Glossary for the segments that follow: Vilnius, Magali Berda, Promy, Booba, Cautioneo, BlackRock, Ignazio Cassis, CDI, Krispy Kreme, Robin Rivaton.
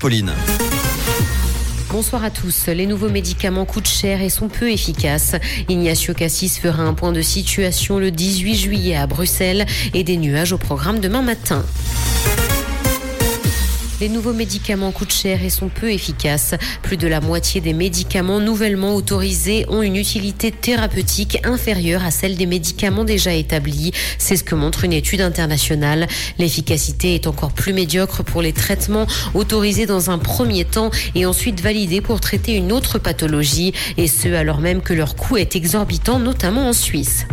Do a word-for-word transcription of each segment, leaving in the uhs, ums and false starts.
Pauline. Bonsoir à tous. Les nouveaux médicaments coûtent cher et sont peu efficaces. Ignazio Cassis fera un point de situation le dix-huit juillet à Bruxelles et des nuages au programme demain matin. Les nouveaux médicaments coûtent cher et sont peu efficaces. Plus de la moitié des médicaments nouvellement autorisés ont une utilité thérapeutique inférieure à celle des médicaments déjà établis. C'est ce que montre une étude internationale. L'efficacité est encore plus médiocre pour les traitements autorisés dans un premier temps et ensuite validés pour traiter une autre pathologie, et ce alors même que leur coût est exorbitant, notamment en Suisse.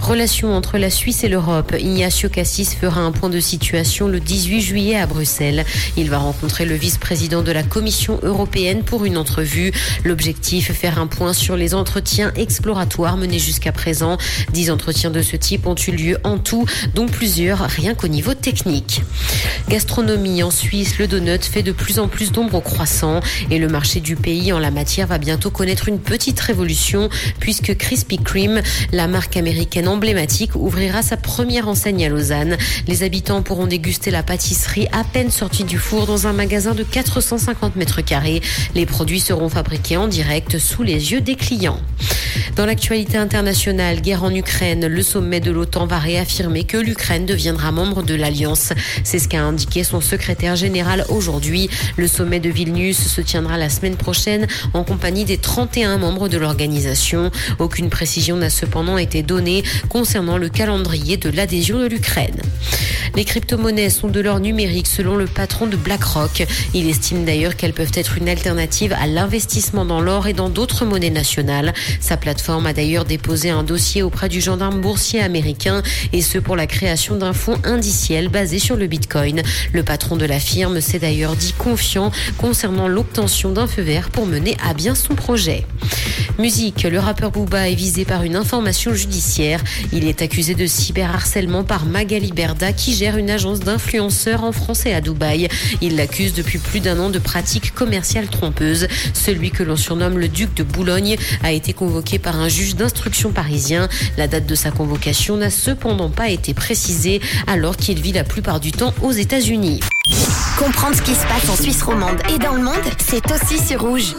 Relations entre la Suisse et l'Europe. Ignazio Cassis fera un point de situation le dix-huit juillet à Bruxelles. Il va rencontrer le vice-président de la Commission européenne pour une entrevue. L'objectif, faire un point sur les entretiens exploratoires menés jusqu'à présent. Dix entretiens de ce type ont eu lieu en tout, dont plusieurs rien qu'au niveau technique. Gastronomie en Suisse, le donut fait de plus en plus d'ombre au croissant et le marché du pays en la matière va bientôt connaître une petite révolution puisque Krispy Kreme, la marque américaine emblématique, ouvrira sa première enseigne à Lausanne. Les habitants pourront déguster la pâtisserie à peine sortie du Du four dans un magasin de quatre cent cinquante mètres carrés. Les produits seront fabriqués en direct sous les yeux des clients. Dans l'actualité internationale, guerre en Ukraine, le sommet de l'OTAN va réaffirmer que l'Ukraine deviendra membre de l'Alliance. C'est ce qu'a indiqué son secrétaire général aujourd'hui. Le sommet de Vilnius se tiendra la semaine prochaine en compagnie des trente et un membres de l'organisation. Aucune précision n'a cependant été donnée concernant le calendrier de l'adhésion de l'Ukraine. Les crypto-monnaies sont de l'or numérique selon le patron de BlackRock. Il estime d'ailleurs qu'elles peuvent être une alternative à l'investissement dans l'or et dans d'autres monnaies nationales. Sa plateforme a d'ailleurs déposé un dossier auprès du gendarme boursier américain, et ce pour la création d'un fonds indiciel basé sur le bitcoin. Le patron de la firme s'est d'ailleurs dit confiant concernant l'obtention d'un feu vert pour mener à bien son projet. Musique, le rappeur Booba est visé par une information judiciaire. Il est accusé de cyberharcèlement par Magali Berda, qui gère une agence d'influenceurs en français à Dubaï. Il l'accuse depuis plus d'un an de pratiques commerciales trompeuses. Celui que l'on surnomme le duc de Boulogne a été convoqué par un juge d'instruction parisien. La date de sa convocation n'a cependant pas été précisée, alors qu'il vit la plupart du temps aux États-Unis. Comprendre ce qui se passe en Suisse romande et dans le monde, c'est aussi sur Rouge.